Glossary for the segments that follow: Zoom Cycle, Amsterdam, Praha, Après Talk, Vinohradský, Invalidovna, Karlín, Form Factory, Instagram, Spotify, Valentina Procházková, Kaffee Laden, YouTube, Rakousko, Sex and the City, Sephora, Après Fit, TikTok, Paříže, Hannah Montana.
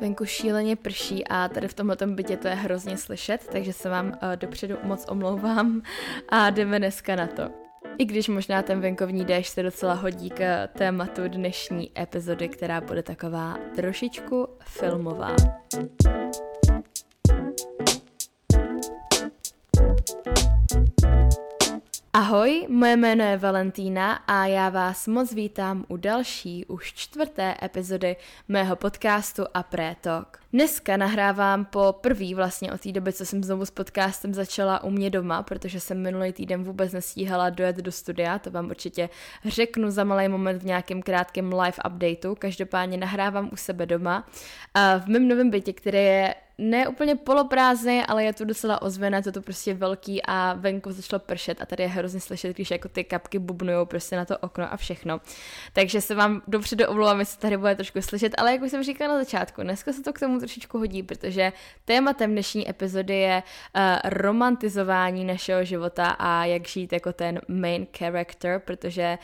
Venku šíleně prší a tady v tomhletom bytě to je hrozně slyšet, takže se vám dopředu moc omlouvám a jdeme dneska na to. I když možná ten venkovní déšť se docela hodí k tématu dnešní epizody, která bude taková trošičku filmová. Ahoj, moje jméno je Valentina a já vás moc vítám u další, už čtvrté epizody mého podcastu Après Talk. Dneska nahrávám poprvé vlastně od té doby, co jsem znovu s podcastem začala u mě doma, protože jsem minulý týden vůbec nestíhala dojet do studia, to vám určitě řeknu za malý moment v nějakém krátkém live updateu, každopádně nahrávám u sebe doma v mém novém bytě, které je ne úplně poloprázdné, ale je tu docela ozvěné, to prostě velký a venku začalo pršet a tady je hrozně slyšet, když jako ty kapky bubnujou prostě na to okno a všechno. Takže se vám dopředu omlouvám, jestli tady bude trošku slyšet, ale jak už jsem říkala na začátku, dneska se to k tomu trošičku hodí, protože tématem dnešní epizody je romantizování našeho života a jak žít jako ten main character, protože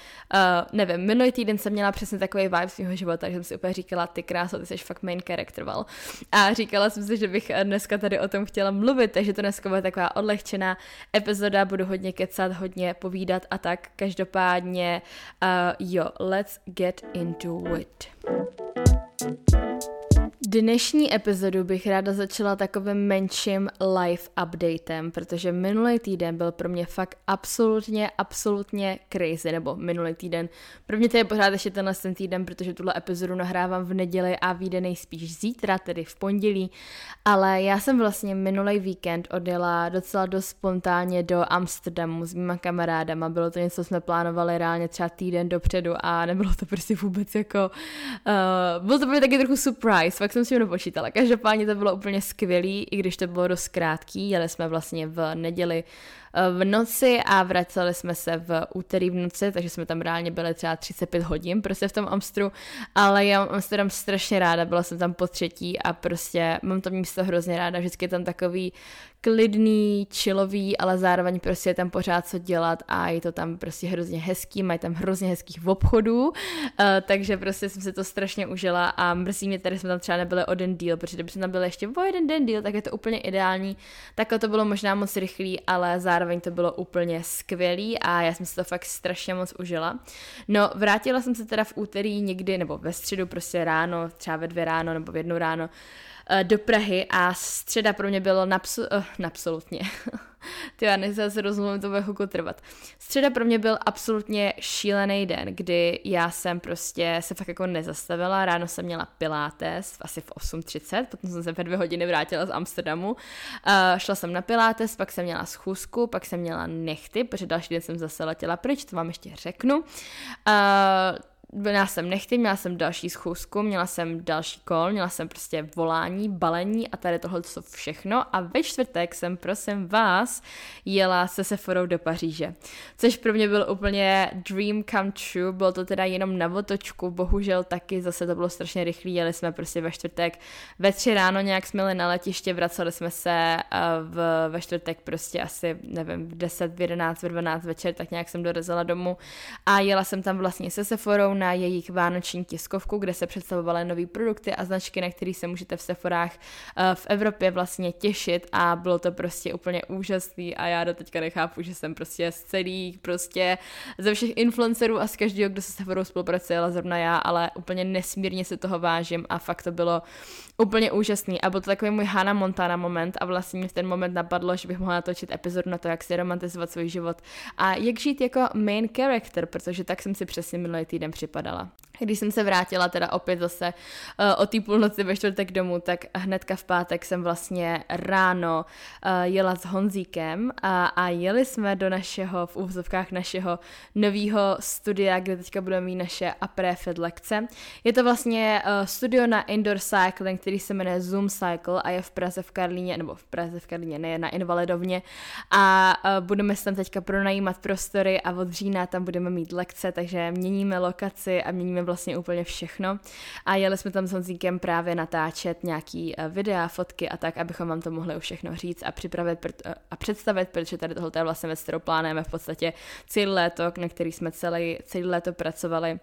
nevím, minulý týden jsem měla přesně takový vibe svého života, takže jsem si úplně říkala, ty kráso, ty jsi fakt main character, val. A říkala jsem si, že bych dneska tady o tom chtěla mluvit, takže to dneska bude taková odlehčená epizoda, budu hodně kecat, hodně povídat a tak, každopádně let's get into it. Dnešní epizodu bych ráda začala takovým menším live updatem, protože minulý týden byl pro mě fakt absolutně crazy, nebo minulý týden. Pro mě to je pořád ještě tenhle týden, protože tuhle epizodu nahrávám v neděli a vyjde nejspíš zítra, tedy v pondělí, ale já jsem vlastně minulý víkend odjela docela dost spontánně do Amsterdamu s mýma kamarádama, bylo to něco, co jsme plánovali reálně třeba týden dopředu a nebylo to prostě vůbec jako, bylo to pro mě taky trochu surprise, fakt jsem si ho nepočítala. Každopádně to bylo úplně skvělý, i když to bylo dost krátký, jeli jsme vlastně v neděli v noci a vraceli jsme se v úterý v noci, takže jsme tam reálně byli třeba 35 hodin prostě v tom Amstru, ale já mám Amsterdam strašně ráda, byla jsem tam po třetí a prostě mám to místo hrozně ráda, vždycky je tam takový klidný, chillový, ale zároveň prostě je tam pořád co dělat a je to tam prostě hrozně hezký, mají tam hrozně hezkých obchodů, takže prostě jsem se to strašně užila a mrzí mě tady, jsme tam třeba nebyli o den díl, protože kdyby jsme tam byli ještě o jeden den díl, tak je to úplně ideální, takhle to bylo možná moc rychlý, ale zároveň to bylo úplně skvělý a já jsem si to fakt strašně moc užila. No, vrátila jsem se teda v úterý někdy, nebo ve středu prostě ráno, třeba ve 2 ráno nebo v 1 ráno do Prahy a středa pro mě bylo absolutně. Ty já nechci se rozumím, to bude chvilku trvat. Středa pro mě byl absolutně šílený den, kdy já jsem prostě se fakt jako nezastavila, ráno jsem měla pilates asi v 8:30, potom jsem se ve 2 hodiny vrátila z Amsterdamu, šla jsem na pilates, pak jsem měla schůzku, pak jsem měla nechty, protože další den jsem zase letěla pryč, to vám ještě řeknu. Měla jsem nechty, měla jsem další schůzku, měla jsem další kol, měla jsem prostě volání, balení a tady tohle co všechno a ve čtvrtek jsem, prosím vás, jela se Sephorou do Paříže, což pro mě byl úplně dream come true, bylo to teda jenom na otočku, bohužel taky zase to bylo strašně rychlý, jeli jsme prostě ve čtvrtek, ve 3 ráno nějak jsme jeli na letiště, vraceli jsme se ve čtvrtek prostě asi, nevím, v 10, v 11, v 12 večer, tak nějak jsem dorazila domů a jela jsem tam vlastně se Sephorou na jejich vánoční tiskovku, kde se představovaly nový produkty a značky, na které se můžete v Sephorách v Evropě vlastně těšit a bylo to prostě úplně úžasný a já do teďka nechápu, že jsem prostě z celých, prostě ze všech influencerů a z každého, kdo se Sephorou spolupracujela, zrovna já, ale úplně nesmírně se toho vážím a fakt to bylo úplně úžasný a byl to takový můj Hannah Montana moment a vlastně mě v ten moment napadlo, že bych mohla natočit epizodu na to, jak si romantizovat svůj život a jak žít jako main character, protože tak jsem si přesně minulý týden připadala. Když jsem se vrátila teda opět zase o té půlnoci ve čtvrtek domů, tak hnedka v pátek jsem vlastně ráno jela s Honzíkem a jeli jsme do našeho, v úvozovkách našeho nového studia, kde teďka budeme mít naše Après Fit lekce. Je to vlastně studio na indoor cycling, který se jmenuje Zoom Cycle a je v Praze v Karlíně, nebo v Praze v Karlíně, ne, na Invalidovně a budeme se tam teďka pronajímat prostory a od října tam budeme mít lekce, takže měníme lokaci komunikaci a měníme vlastně úplně všechno. A jeli jsme tam s Honzíkem právě natáčet nějaký videa, fotky a tak, abychom vám to mohli už všechno říct a připravit a představit, protože tady tohle je vlastně věc, kterou plánujeme v podstatě celý léto, na který jsme celý léto pracovali.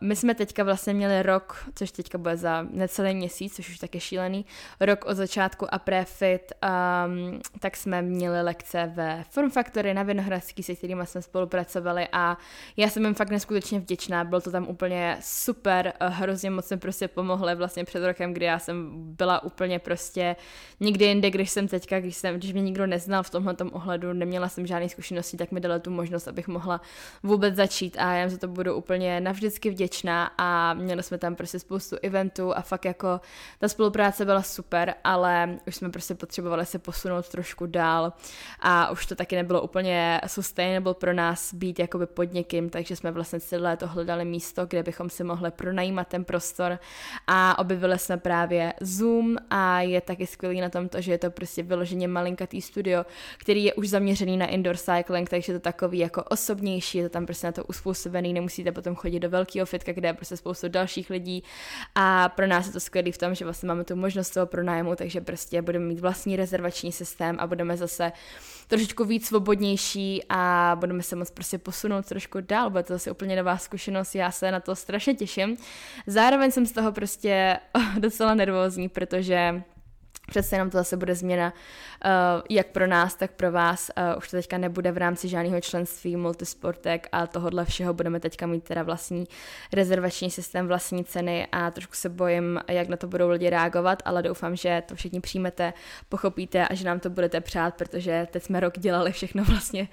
My jsme teďka vlastně měli rok, což teďka bude za necelý měsíc, což už tak je šílený, rok od začátku Après Fit, tak jsme měli lekce ve Form Factory na Vinohradský, se kterými jsme spolupracovali a já jsem jim fakt neskutečně vděčná, bylo to tam úplně super, hrozně moc jsme prostě pomohli vlastně před rokem, kdy já jsem byla úplně prostě nikdy jinde, když jsem teďka, když mě nikdo neznal v tomhletom ohledu, neměla jsem žádné zkušenosti, tak mi dala tu možnost, abych mohla vůbec začít a já jim za to budu úplně navždycky vděčná a měli jsme tam prostě spoustu eventů a fakt jako ta spolupráce byla super, ale už jsme prostě potřebovali se posunout trošku dál a už to taky nebylo úplně sustainable pro nás být jakoby pod někým, takže jsme vlastně celé léto hledali místo, kde bychom si mohli pronajímat ten prostor a objevili jsme právě Zoom a je taky skvělý na tom to, že je to prostě vyloženě malinkatý studio, který je už zaměřený na indoor cycling, takže je to takový jako osobnější, je to tam prostě na to uspůsobený, nemusíte potom chodit do velkého fitka, kde je prostě spoustu dalších lidí a pro nás je to skvělý v tom, že vlastně máme tu možnost toho pronájmu, takže prostě budeme mít vlastní rezervační systém a budeme zase trošičku víc svobodnější a budeme se moc prostě posunout trošku dál, bude to zase úplně nová zkušenost, já se na to strašně těším. Zároveň jsem z toho prostě docela nervózní, protože přece jenom to zase bude změna jak pro nás, tak pro vás. Už to teďka nebude v rámci žádného členství, multisportek a tohodle všeho budeme teďka mít teda vlastní rezervační systém, vlastní ceny a trošku se bojím, jak na to budou lidi reagovat, ale doufám, že to všichni přijmete, pochopíte a že nám to budete přát, protože teď jsme rok dělali všechno vlastně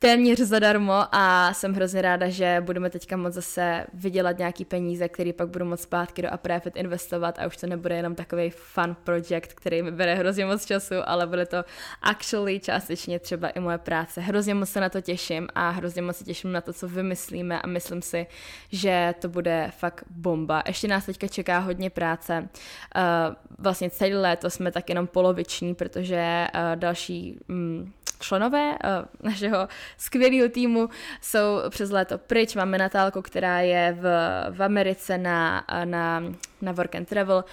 téměř zadarmo a jsem hrozně ráda, že budeme teďka moc zase vydělat nějaký peníze, které pak budu moc zpátky do Après Fit investovat a už to nebude jenom takový fun project, který mi bere hrozně moc času, ale bude to actually částečně třeba i moje práce. Hrozně moc se na to těším a hrozně moc se těším na to, co vymyslíme a myslím si, že to bude fakt bomba. Ještě nás teďka čeká hodně práce. Vlastně celé léto jsme tak jenom poloviční, protože další členové našeho skvělého týmu jsou přes léto pryč. Máme Natálku, která je v Americe na work and travel.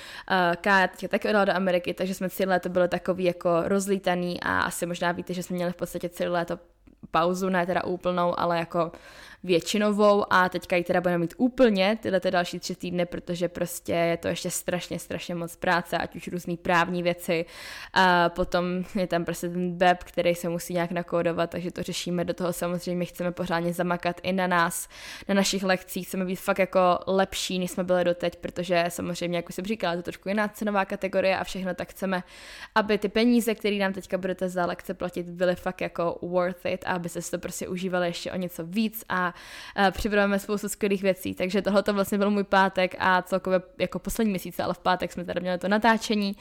Kája teďka taky odjela do Ameriky, takže jsme celé léto byli takový jako rozlítaný a asi možná víte, že jsme měli v podstatě celé léto pauzu, ne teda úplnou, ale jako většinovou a teďka ji teda budeme mít úplně tyhle další 3 týdny, protože prostě je to ještě strašně moc práce, ať už různý právní věci, a potom je tam prostě ten web, který se musí nějak nakódovat, takže to řešíme, do toho samozřejmě chceme pořádně zamakat i na nás, na našich lekcích, chceme být fakt jako lepší, než jsme byli doteď, protože samozřejmě, jak už jsem říkala, to je trošku jiná cenová kategorie a všechno, tak chceme, aby ty peníze, které nám teďka budete za lekce platit, byly fakt jako worth it a aby se to prostě užívali ještě o něco víc a připravujeme spoustu skvělých věcí, takže tohle to vlastně byl můj pátek a celkově jako poslední měsíce, ale v pátek jsme tady měli to natáčení.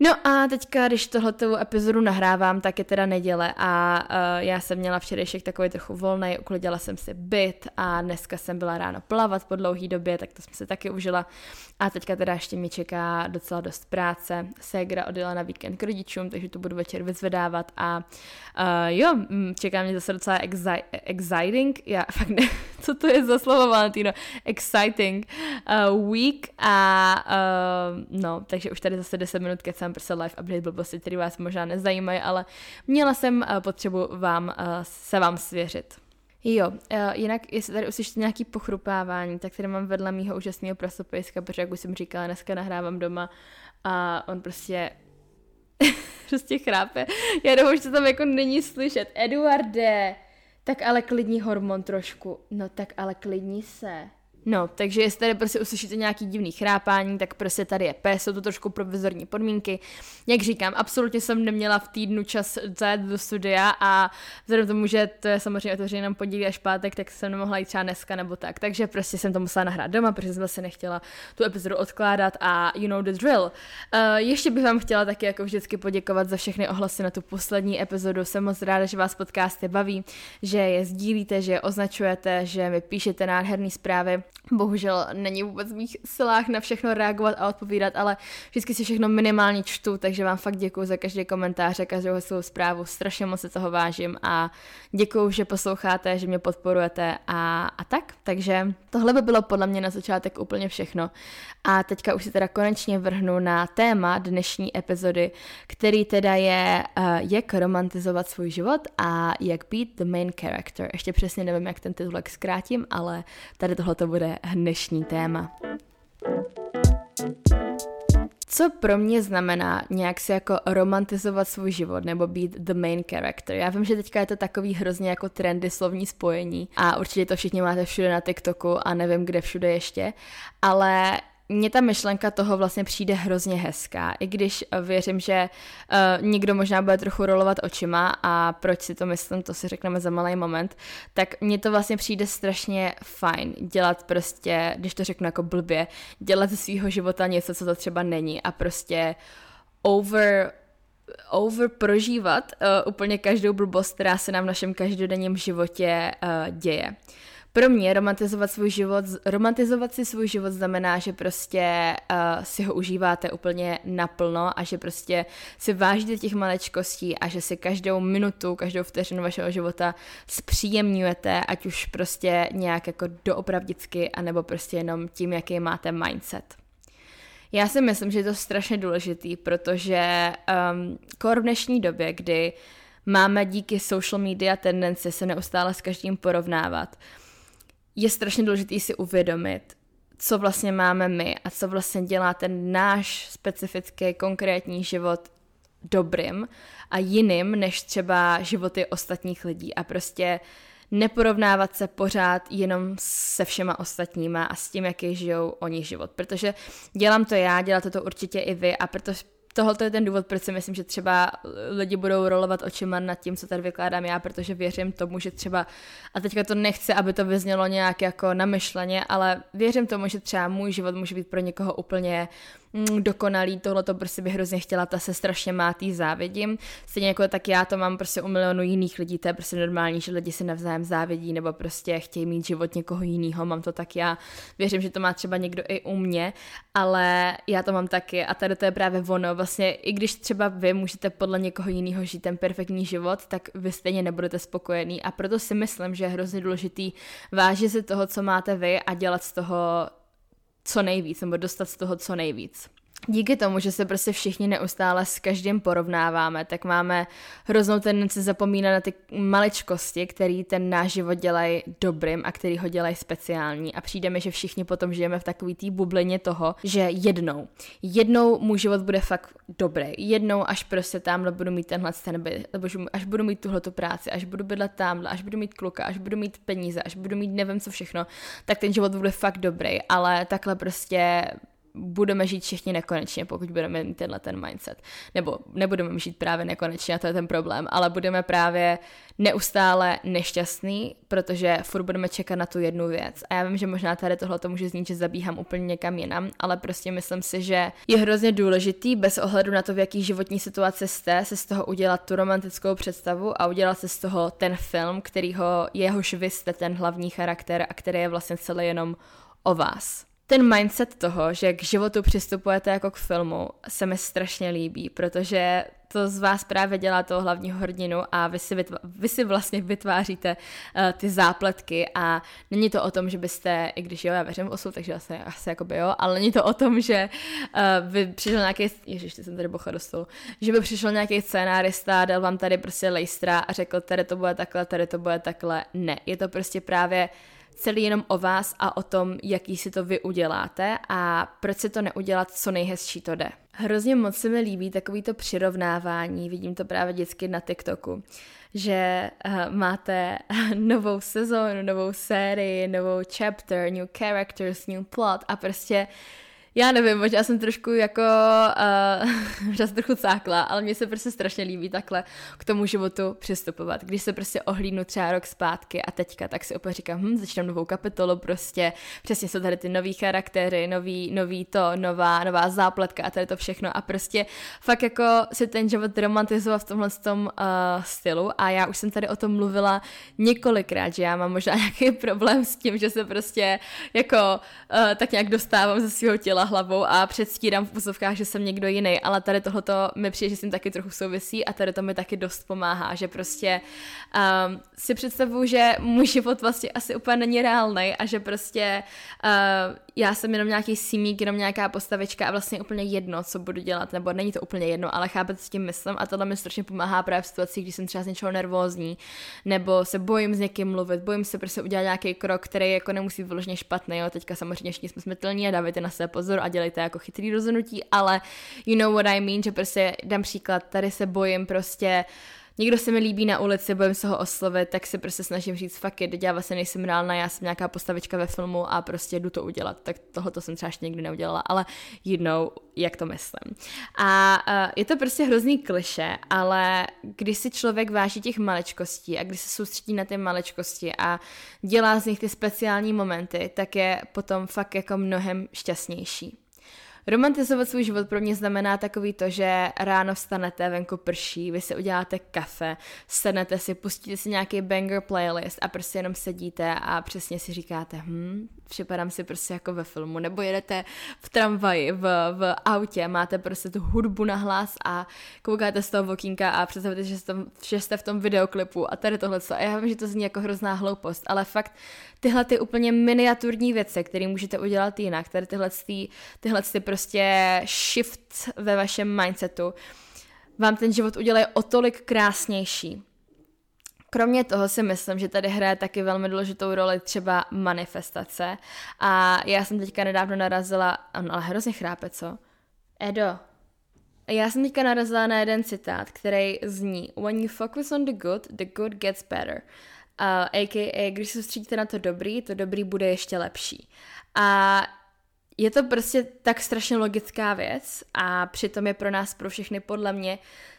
No a teďka, když tohletou epizodu nahrávám, tak je teda neděle a já jsem měla včerejšek takový trochu volnej, uklidila jsem si byt a dneska jsem byla ráno plavat po dlouhý době, tak to jsem se taky užila a teďka teda ještě mě čeká docela dost práce. Ségra odjela na víkend k rodičům, takže to budu večer vyzvedávat a čeká mě zase docela exciting, já fakt ne, co to je za slovo, Valentino, exciting week a takže už tady zase 10 minut kecám prostě live update blbosti, který vás možná nezajímají, ale měla jsem potřebu se vám svěřit. Jo, jinak jestli tady uslyšíte nějaký pochrupávání, tak tady mám vedle mýho úžasného prasopiska, protože jak už jsem říkala, dneska nahrávám doma a on prostě chrápe. Já doufám, že to tam jako není slyšet. Eduarde, tak ale klidní hormon trošku. No tak ale klidní se. No, takže jestli tady prostě uslyšíte nějaký divný chrápání, tak prostě tady je pes, jsou to trošku provizorní podmínky. Jak říkám, absolutně jsem neměla v týdnu čas zajet do studia a vzhledem tomu, že to je samozřejmě otevřené jenom pondělí až pátek, tak jsem nemohla jít třeba dneska nebo tak. Takže prostě jsem to musela nahrát doma, protože jsem se nechtěla tu epizodu odkládat a you know the drill. Ještě bych vám chtěla taky jako vždycky poděkovat za všechny ohlasy na tu poslední epizodu. Jsem moc ráda, že vás podcasty baví, že je sdílíte, že je označujete, že mi píšete nádherné zprávy. bohužel není vůbec v mých silách na všechno reagovat a odpovídat, ale vždycky si všechno minimálně čtu, takže vám fakt děkuju za každý komentář, každou hezkou zprávu, strašně moc se toho vážím a děkuju, že posloucháte, že mě podporujete a tak. Takže tohle by bylo podle mě na začátek úplně všechno. A teďka už si teda konečně vrhnu na téma dnešní epizody, který teda je, jak romantizovat svůj život a jak být the main character. Ještě přesně nevím, jak ten titulek zkrátím, ale tady tohle to bude dnešní téma. Co pro mě znamená nějak si jako romantizovat svůj život nebo být the main character? Já vím, že teďka je to takový hrozně jako trendy slovní spojení a určitě to všichni máte všude na TikToku a nevím, kde všude ještě, ale mně ta myšlenka toho vlastně přijde hrozně hezká, i když věřím, že někdo možná bude trochu rolovat očima a proč si to myslím, to si řekneme za malý moment, tak mně to vlastně přijde strašně fajn dělat prostě, když to řeknu jako blbě, dělat ze svýho života něco, co to třeba není a prostě overprožívat úplně každou blbost, která se nám v našem každodenním životě děje. Pro mě romantizovat si svůj život znamená, že prostě si ho užíváte úplně naplno a že prostě si vážíte těch maličkostí a že si každou minutu, každou vteřinu vašeho života zpříjemňujete, ať už prostě nějak jako doopravdicky, anebo prostě jenom tím, jaký máte mindset. Já si myslím, že je to strašně důležitý, protože v dnešní době, kdy máme díky social media tendenci se neustále s každým porovnávat, je strašně důležité si uvědomit, co vlastně máme my a co vlastně dělá ten náš specifický konkrétní život dobrým a jiným než třeba životy ostatních lidí a prostě neporovnávat se pořád jenom se všema ostatníma a s tím, jaký žijou oni život, protože dělám to já, děláte to určitě i vy a proto tohle je ten důvod, proč si myslím, že třeba lidi budou rolovat očima nad tím, co tady vykládám já, protože věřím tomu, že třeba, a teďka to nechci, aby to vyznělo nějak jako namyšleně, ale věřím tomu, že třeba můj život může být pro někoho úplně dokonalý, tohle to prostě bych hrozně chtěla, ta se strašně má, tý závidím. Stejně jako tak já to mám prostě u milionu jiných lidí, to je prostě normální, že lidi se navzájem závidí nebo prostě chtějí mít život někoho jiného, mám to tak já. Věřím, že to má třeba někdo i u mě, ale já to mám taky a tady to je právě ono. Vlastně i když třeba vy můžete podle někoho jiného žít ten perfektní život, tak vy stejně nebudete spokojený a proto si myslím, že je hrozně důležitý vážit si toho, co máte vy a dělat z toho co nejvíc, nebo dostat z toho co nejvíc. Díky tomu, že se prostě všichni neustále s každým porovnáváme, tak máme hroznou tendenci zapomínat na ty maličkosti, které ten náš život dělají dobrým a který ho dělají speciální. A přijde mi, že všichni potom žijeme v takové té bublině toho, že jednou můj život bude fakt dobrý. Jednou, až prostě tamhle budu mít tenhle ten byt, nebo až budu mít tuhletu práci, až budu bydlet tamhle, až budu mít kluka, až budu mít peníze, až budu mít nevím co všechno, tak ten život bude fakt dobrý, ale takhle prostě budeme žít všichni nekonečně, pokud budeme mít tenhle ten mindset. Nebo nebudeme žít právě nekonečně, a to je ten problém, ale budeme právě neustále nešťastný, protože furt budeme čekat na tu jednu věc. A já vím, že možná tady tohle to může znít, že zabíhám úplně někam jinam, ale prostě myslím si, že je hrozně důležitý bez ohledu na to, v jaký životní situaci jste, se z toho udělat tu romantickou představu a udělat se z toho ten film, kterýho jehož vy jste ten hlavní charakter a který je vlastně celý jenom o vás. Ten mindset toho, že k životu přistupujete jako k filmu, se mi strašně líbí, protože to z vás právě dělá toho hlavního hrdinu a vy si vlastně vytváříte ty zápletky a není to o tom, že byste, i když jo, já věřím v osud, takže asi jako by jo, ale není to o tom, že by přišel nějaký, že by přišel nějaký scénárista, dal vám tady prostě lejstra a řekl, tady to bude takhle, ne. Je to prostě právě celý jenom o vás a o tom, jaký si to vy uděláte a proč si to neudělat, co nejhezčí to jde. Hrozně moc se mi líbí takovýto přirovnávání, vidím to právě vždycky na TikToku, že máte novou sezónu, novou sérii, novou chapter, new characters, new plot a prostě Já nevím, možná jsem trošku jako, možná jsem trochu cákla, ale mně se prostě strašně líbí takhle k tomu životu přistupovat. Když se prostě ohlídnu třeba rok zpátky a teďka, tak si opět říkám, začínám novou kapitolu prostě, přesně jsou tady ty nový charaktery, nový to, nová zápletka a tady to všechno a prostě fakt jako si ten život romantizoval v tomhle tom stylu a já už jsem tady o tom mluvila několikrát, že já mám možná nějaký problém s tím, že se prostě jako tak nějak dostávám ze svého těla hlavou a předstírám v pozovkách, že jsem někdo jiný, ale tady tohleto mi přijde, že s tím taky trochu souvisí a tady to mi taky dost pomáhá, že prostě si představuju, že můj život vlastně asi úplně není reálnej a že prostě já jsem jenom nějaký símík, jenom nějaká postavička a vlastně úplně jedno, co budu dělat, nebo není to úplně jedno, ale chápete, s tím myslím a tohle mi strašně pomáhá právě v situaci, když jsem třeba z něčeho nervózní, nebo se bojím s někým mluvit, bojím se prostě udělat nějaký krok, který jako nemusí být vyloženě špatný, jo, teďka samozřejmě všichni jsme smrtelní a dávajte na sebe pozor a dělejte jako chytrý rozhodnutí, ale you know what I mean, že prostě dám příklad, tady se bojím prostě. Někdo se mi líbí na ulici, bojím se ho oslovit, tak se prostě snažím říct fuck it, já vlastně nejsem reálná, já jsem nějaká postavička ve filmu a prostě jdu to udělat. Tak tohoto jsem třeba ještě nikdy neudělala, ale you know, jak to myslím. A je to prostě hrozný klišé, ale když si člověk váží těch maličkostí a když se soustředí na ty maličkosti a dělá z nich ty speciální momenty, tak je potom fakt jako mnohem šťastnější. Romantizovat svůj život pro mě znamená takový to, že ráno vstanete, venku prší, vy si uděláte kafe, sednete si, pustíte si nějaký banger playlist a prostě jenom sedíte a přesně si říkáte, připadám si prostě jako ve filmu, nebo jedete v tramvaji, v autě, máte prostě tu hudbu na hlas a koukáte z toho vokínka a představujete, že jste v tom videoklipu a tady tohleto. A já vím, že to zní jako hrozná hloupost, ale fakt tyhle ty úplně miniaturní věci, které můžete udělat jinak, tady tyhle ty prostě shift ve vašem mindsetu, vám ten život udělají o tolik krásnější. Kromě toho si myslím, že tady hraje taky velmi důležitou roli třeba manifestace a já jsem teďka nedávno narazila, ale hrozně chrápe, co? Já jsem teďka narazila na jeden citát, který zní When you focus on the good gets better. A.k.a. když se soustředíte na to dobrý bude ještě lepší. A je to prostě tak strašně logická věc a přitom je pro nás, pro všechny podle mě,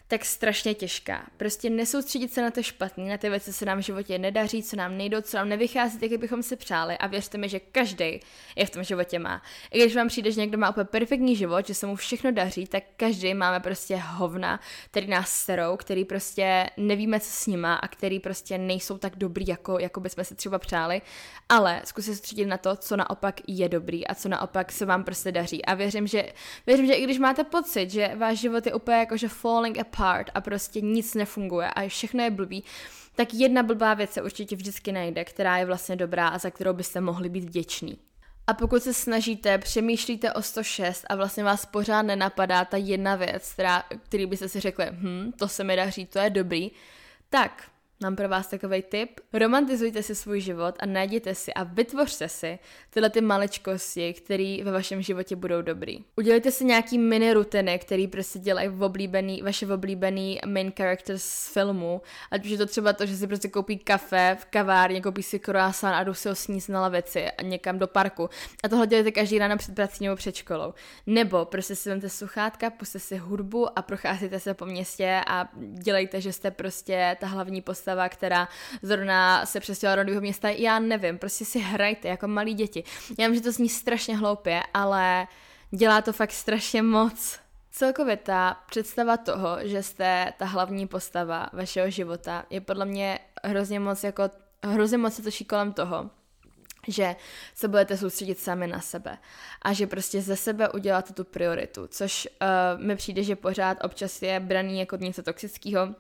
tak strašně těžká. Prostě nesoustředit se na to špatný, na ty věci, co se nám v životě nedaří, co nám nejde, co nám nevychází, tak jak bychom si přáli a věřte mi, že každej je v tom životě má. I když vám přijde, že někdo má úplně perfektní život, že se mu všechno daří, tak každý máme prostě hovna, který nás serou, který prostě nevíme, co s nima a který prostě nejsou tak dobrý, jako bychom si třeba přáli, ale zkuste se soustředit na to, co naopak je dobrý a co naopak se vám prostě daří. A věřím, že i když máte pocit, že váš život je úplně jakože falling apart, a prostě nic nefunguje a všechno je blbý, tak jedna blbá věc se určitě vždycky najde, která je vlastně dobrá a za kterou byste mohli být vděční. A pokud se snažíte, přemýšlíte o 106 a vlastně vás pořád nenapadá ta jedna věc, který byste si řekli, to se mi daří, to je dobrý, tak mám pro vás takovej tip. Romantizujte si svůj život a najděte si a vytvořte si tyhle ty maličkosti, které ve vašem životě budou dobrý. Udělejte si nějaký mini rutiny, které prostě dělají vaše oblíbený main characters z filmu. Ať už je to třeba to, že si prostě koupí kafe v kavárně, koupí si croissant a jdou si ho sníst na lavici a někam do parku. A tohle dělejte každý ráno před prací nebo před školou. Nebo prostě si vemte sluchátka, pusťte si hudbu a procházíte se po městě a dělejte, že jste prostě ta hlavní postava, která zrovna se přestěhovala do druhého města. Já nevím, prostě si hrajte jako malí děti. Já vím, že to zní strašně hloupě, ale dělá to fakt strašně moc. Celkově ta představa toho, že jste ta hlavní postava vašeho života, je podle mě hrozně moc se točí kolem toho, že se budete soustředit sami na sebe a že prostě ze sebe uděláte tu prioritu, což mi přijde, že pořád občas je braný jako něco toxického,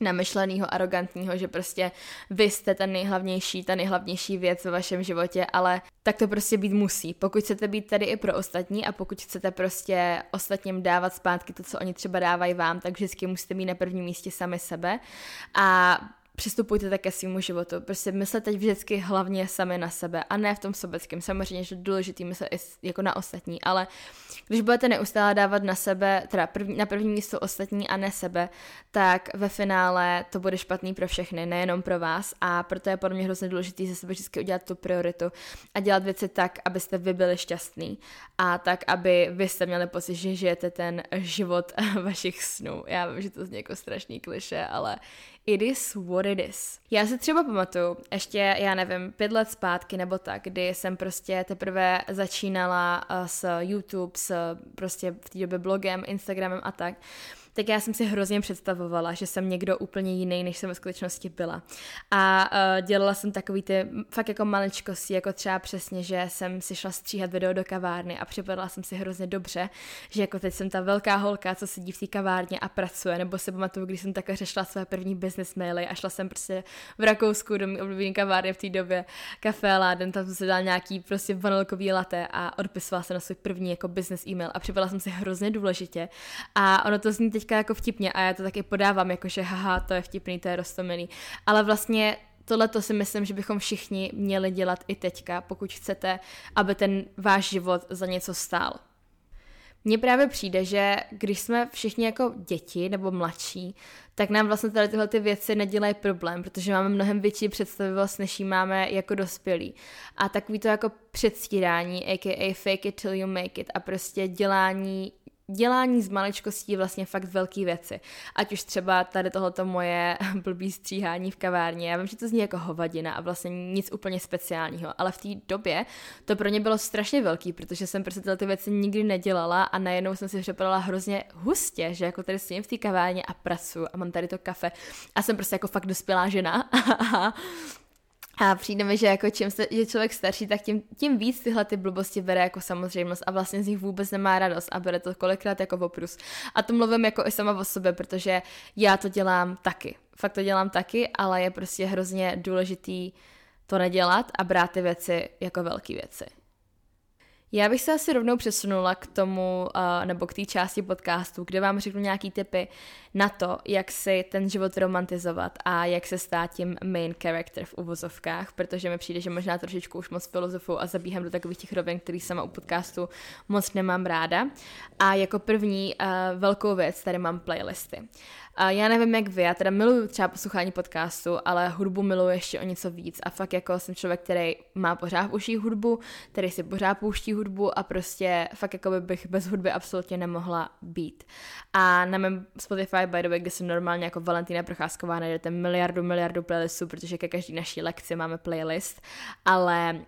namyšlenýho, arrogantního, že prostě vy jste ta nejhlavnější věc ve vašem životě, ale tak to prostě být musí. Pokud chcete být tady i pro ostatní a pokud chcete prostě ostatním dávat zpátky to, co oni třeba dávají vám, tak vždycky musíte mít na prvním místě sami sebe a přistupujte tak ke svýmu životu. Prostě myslete vždycky hlavně sami na sebe a ne v tom sobeckém. Samozřejmě, že je důležitý myslet jako na ostatní, ale když budete neustále dávat na sebe, teda na první místo ostatní a ne sebe, tak ve finále to bude špatný pro všechny, nejenom pro vás, a proto je podle mě hrozně důležitý ze sebe vždycky udělat tu prioritu a dělat věci tak, abyste vy byli šťastní a tak, aby vy jste měli pocit, že žijete ten život vašich snů. Já vím, že to zní jako strašný kliše, ale it is what it is. Já si třeba pamatuju, ještě, já nevím, 5 let zpátky nebo tak, kdy jsem prostě teprve začínala s YouTube, s prostě v té době blogem, Instagramem a tak já jsem si hrozně představovala, že jsem někdo úplně jiný, než jsem ve skutečnosti byla. A dělala jsem takový ty fakt jako maličkosti, jako třeba přesně, že jsem si šla stříhat video do kavárny a připadala jsem si hrozně dobře, že jako teď jsem ta velká holka, co sedí v té kavárně a pracuje, nebo si pamatuju, když jsem takhle řešila své první business maily a šla jsem prostě v Rakousku do mý oblíbený kavárny v té době, Kaffee Laden, tam jsem si dala nějaký prostě vanilkový latte a odpisovala jsem na svůj první jako business e-mail a připadala jsem si hrozně důležitě. A ono to zní teď jako vtipně a já to taky podávám, jakože haha, to je vtipný, to je roztomilý. Ale vlastně tohleto si myslím, že bychom všichni měli dělat i teďka, pokud chcete, aby ten váš život za něco stál. Mně právě přijde, že když jsme všichni jako děti nebo mladší, tak nám vlastně tady tyhle ty věci nedělají problém, protože máme mnohem větší představivost, než ji máme jako dospělí. A takový to jako předstírání, aka fake it till you make it, a prostě dělání z maličkostí vlastně fakt velký věci. Ať už třeba tady tohleto moje blbý stříhání v kavárně. Já vím, že to zní jako hovadina a vlastně nic úplně speciálního, ale v té době to pro mě bylo strašně velký, protože jsem prostě tyhle ty věci nikdy nedělala a najednou jsem si připadala hrozně hustě, že jako tady stojím v té kavárně a pracuju a mám tady to kafe a jsem prostě jako fakt dospělá žena. A přijde mi, že jako čím je člověk starší, tak tím víc tyhle ty blbosti bere jako samozřejmost a vlastně z nich vůbec nemá radost a bere to kolikrát jako oprus. A to mluvím jako i sama o sobě, protože já to dělám taky. Fakt to dělám taky, ale je prostě hrozně důležitý to nedělat a brát ty věci jako velký věci. Já bych se asi rovnou přesunula k tomu, nebo k té části podcastu, kde vám řeknu nějaký tipy na to, jak si ten život romantizovat a jak se stát tím main character v uvozovkách, protože mi přijde, že možná trošičku už moc filozofuju a zabíhám do takových těch rovin, který sama u podcastu moc nemám ráda. A jako první velkou věc tady mám playlisty. Já nevím jak vy, já teda miluju třeba poslouchání podcastu, ale hudbu miluju ještě o něco víc a fakt jako jsem člověk, který má pořád v uších hudbu, který si pořád pouští hudbu a prostě fakt jako bych bez hudby absolutně nemohla být. A na mém Spotify, by the way, kde jsem normálně jako Valentina Procházková, najdete miliardu playlistů, protože ke každý naší lekci máme playlist, ale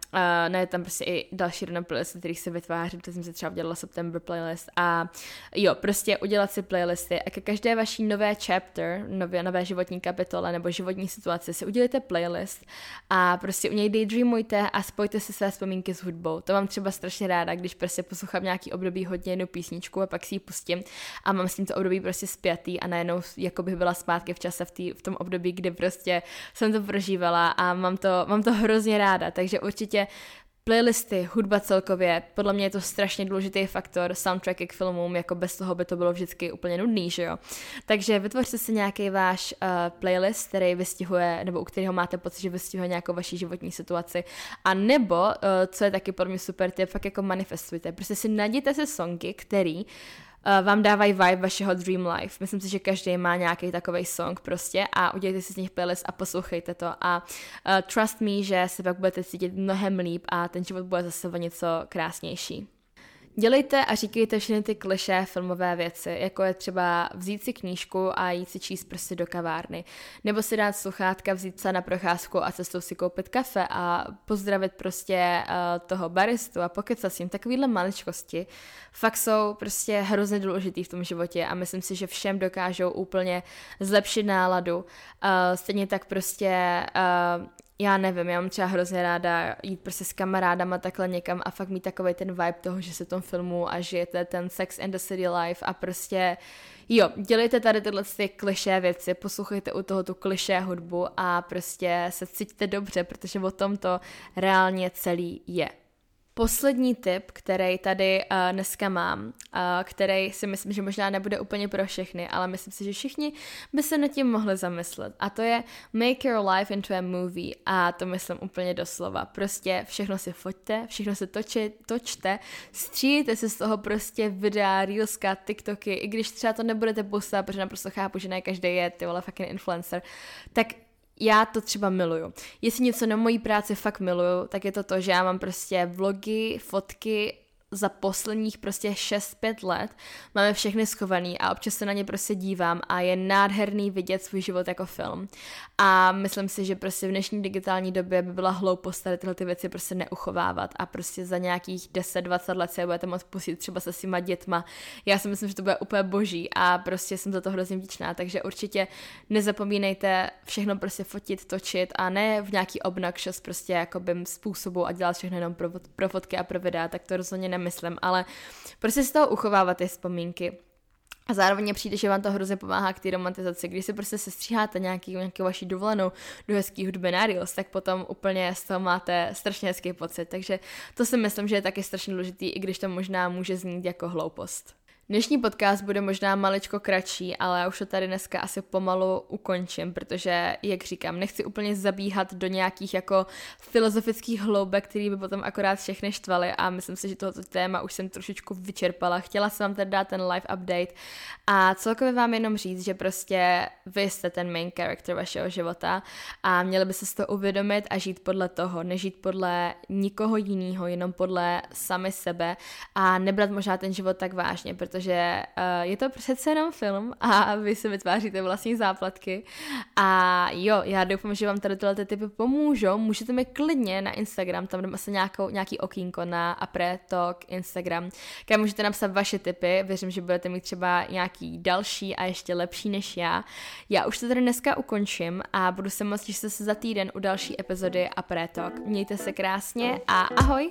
najdete tam prostě i další různé playlisty, kterých se vytváří, protože jsem si třeba udělala September playlist a jo, prostě udělat si playlisty a ke každé vaší nové chapter, nové životní kapitole nebo životní situace si udělejte playlist a prostě u něj daydreamujte a spojte si své vzpomínky s hudbou. To mám třeba strašně ráda, když prostě poslouchám nějaký období hodně jednu písničku a pak si ji pustím a mám s tímto období prostě spjatý a najednou jako bych byla zpátky v čase v tom období, kdy prostě jsem to prožívala a mám to hrozně ráda, takže určitě playlisty, hudba celkově, podle mě je to strašně důležitý faktor, soundtracky k filmům, jako bez toho by to bylo vždycky úplně nudný, že jo. Takže vytvořte si nějaký váš playlist, který vystihuje, nebo u kterého máte pocit, že vystihuje nějakou vaši životní situaci. A nebo, co je taky pro mě super tip, fakt jako manifestujte, prostě si najděte se songy, který vám dávají vibe vašeho dream life. Myslím si, že každý má nějaký takovej song prostě a udělejte si z nich playlist a poslouchejte to a trust me, že se pak budete cítit mnohem líp a ten život bude zase o něco krásnější. Dělejte a říkejte všechny ty klišé filmové věci, jako je třeba vzít si knížku a jít si číst prostě do kavárny, nebo si dát sluchátka, vzít se na procházku a cestou si koupit kafe a pozdravit prostě toho baristu a pokecat s ním. Takovýhle maličkosti fakt jsou prostě hrozně důležitý v tom životě a myslím si, že všem dokážou úplně zlepšit náladu. Stejně tak prostě já nevím, já mám třeba hrozně ráda jít prostě s kamarádama takhle někam a fakt mít takovej ten vibe toho, že se v tom filmu a žijete ten Sex and the City life a prostě jo, dělejte tady tyhle ty klišé věci, poslouchejte u toho tu klišé hudbu a prostě se cítíte dobře, protože o tom to reálně celý je. Poslední tip, který tady dneska mám, který si myslím, že možná nebude úplně pro všechny, ale myslím si, že všichni by se nad tím mohli zamyslet. A to je make your life into a movie. A to myslím úplně doslova. Prostě všechno si foťte, všechno si točte, střílejte si z toho prostě videa, reelska, TikToky, i když třeba to nebudete postovat, protože naprosto chápu, že ne každý je ty vole fucking influencer, tak já to třeba miluju. Jestli něco na mojí práci fakt miluju, tak je to to, že já mám prostě vlogy, fotky za posledních prostě 6-5 let. Máme všechny schovaný a občas se na ně prostě dívám a je nádherný vidět svůj život jako film. A myslím si, že prostě v dnešní digitální době by byla hloupost tady tyhle ty věci prostě neuchovávat a prostě za nějakých 10-20 let se budete moc pustit třeba se svýma dětma. Já si myslím, že to bude úplně boží a prostě jsem za to hrozně vděčná, takže určitě nezapomínejte všechno prostě fotit, točit a ne v nějaký obnoxious prostě jakoby způsobu a dělat všechno jenom pro fotky a pro videa, tak to rozhodně nemyslím, ale prostě z toho uchovávat ty vzpomínky. A zároveň mě přijde, že vám to hrozně pomáhá k té romantizaci. Když si prostě sestříháte nějakou vaši dovolenou do hezký hudby na reels, tak potom úplně z toho máte strašně hezký pocit. Takže to si myslím, že je taky strašně důležitý, i když to možná může znít jako hloupost. Dnešní podcast bude možná maličko kratší, ale já už to tady dneska asi pomalu ukončím, protože, jak říkám, nechci úplně zabíhat do nějakých jako filozofických hloubek, které by potom akorát všechny štvaly a myslím si, že tohoto téma už jsem trošičku vyčerpala. Chtěla jsem vám teda dát ten live update a celkově vám jenom říct, že prostě vy jste ten main character vašeho života a měli byste si to uvědomit a žít podle toho, nežít podle nikoho jiného, jenom podle sami sebe a nebrat možná ten život tak vážně, protože je to přece jenom film a vy si vytváříte vlastní záplatky a jo, já doufám, že vám tady tyhle typy pomůžou, můžete mi klidně na Instagram, tam dám asi nějaký okýnko na Après Talk Instagram, kam můžete napsat vaše tipy, věřím, že budete mít třeba nějaký další a ještě lepší než já. Já už to tady dneska ukončím a budu se moc těšit se za týden u další epizody Après Talk. Mějte se krásně a ahoj!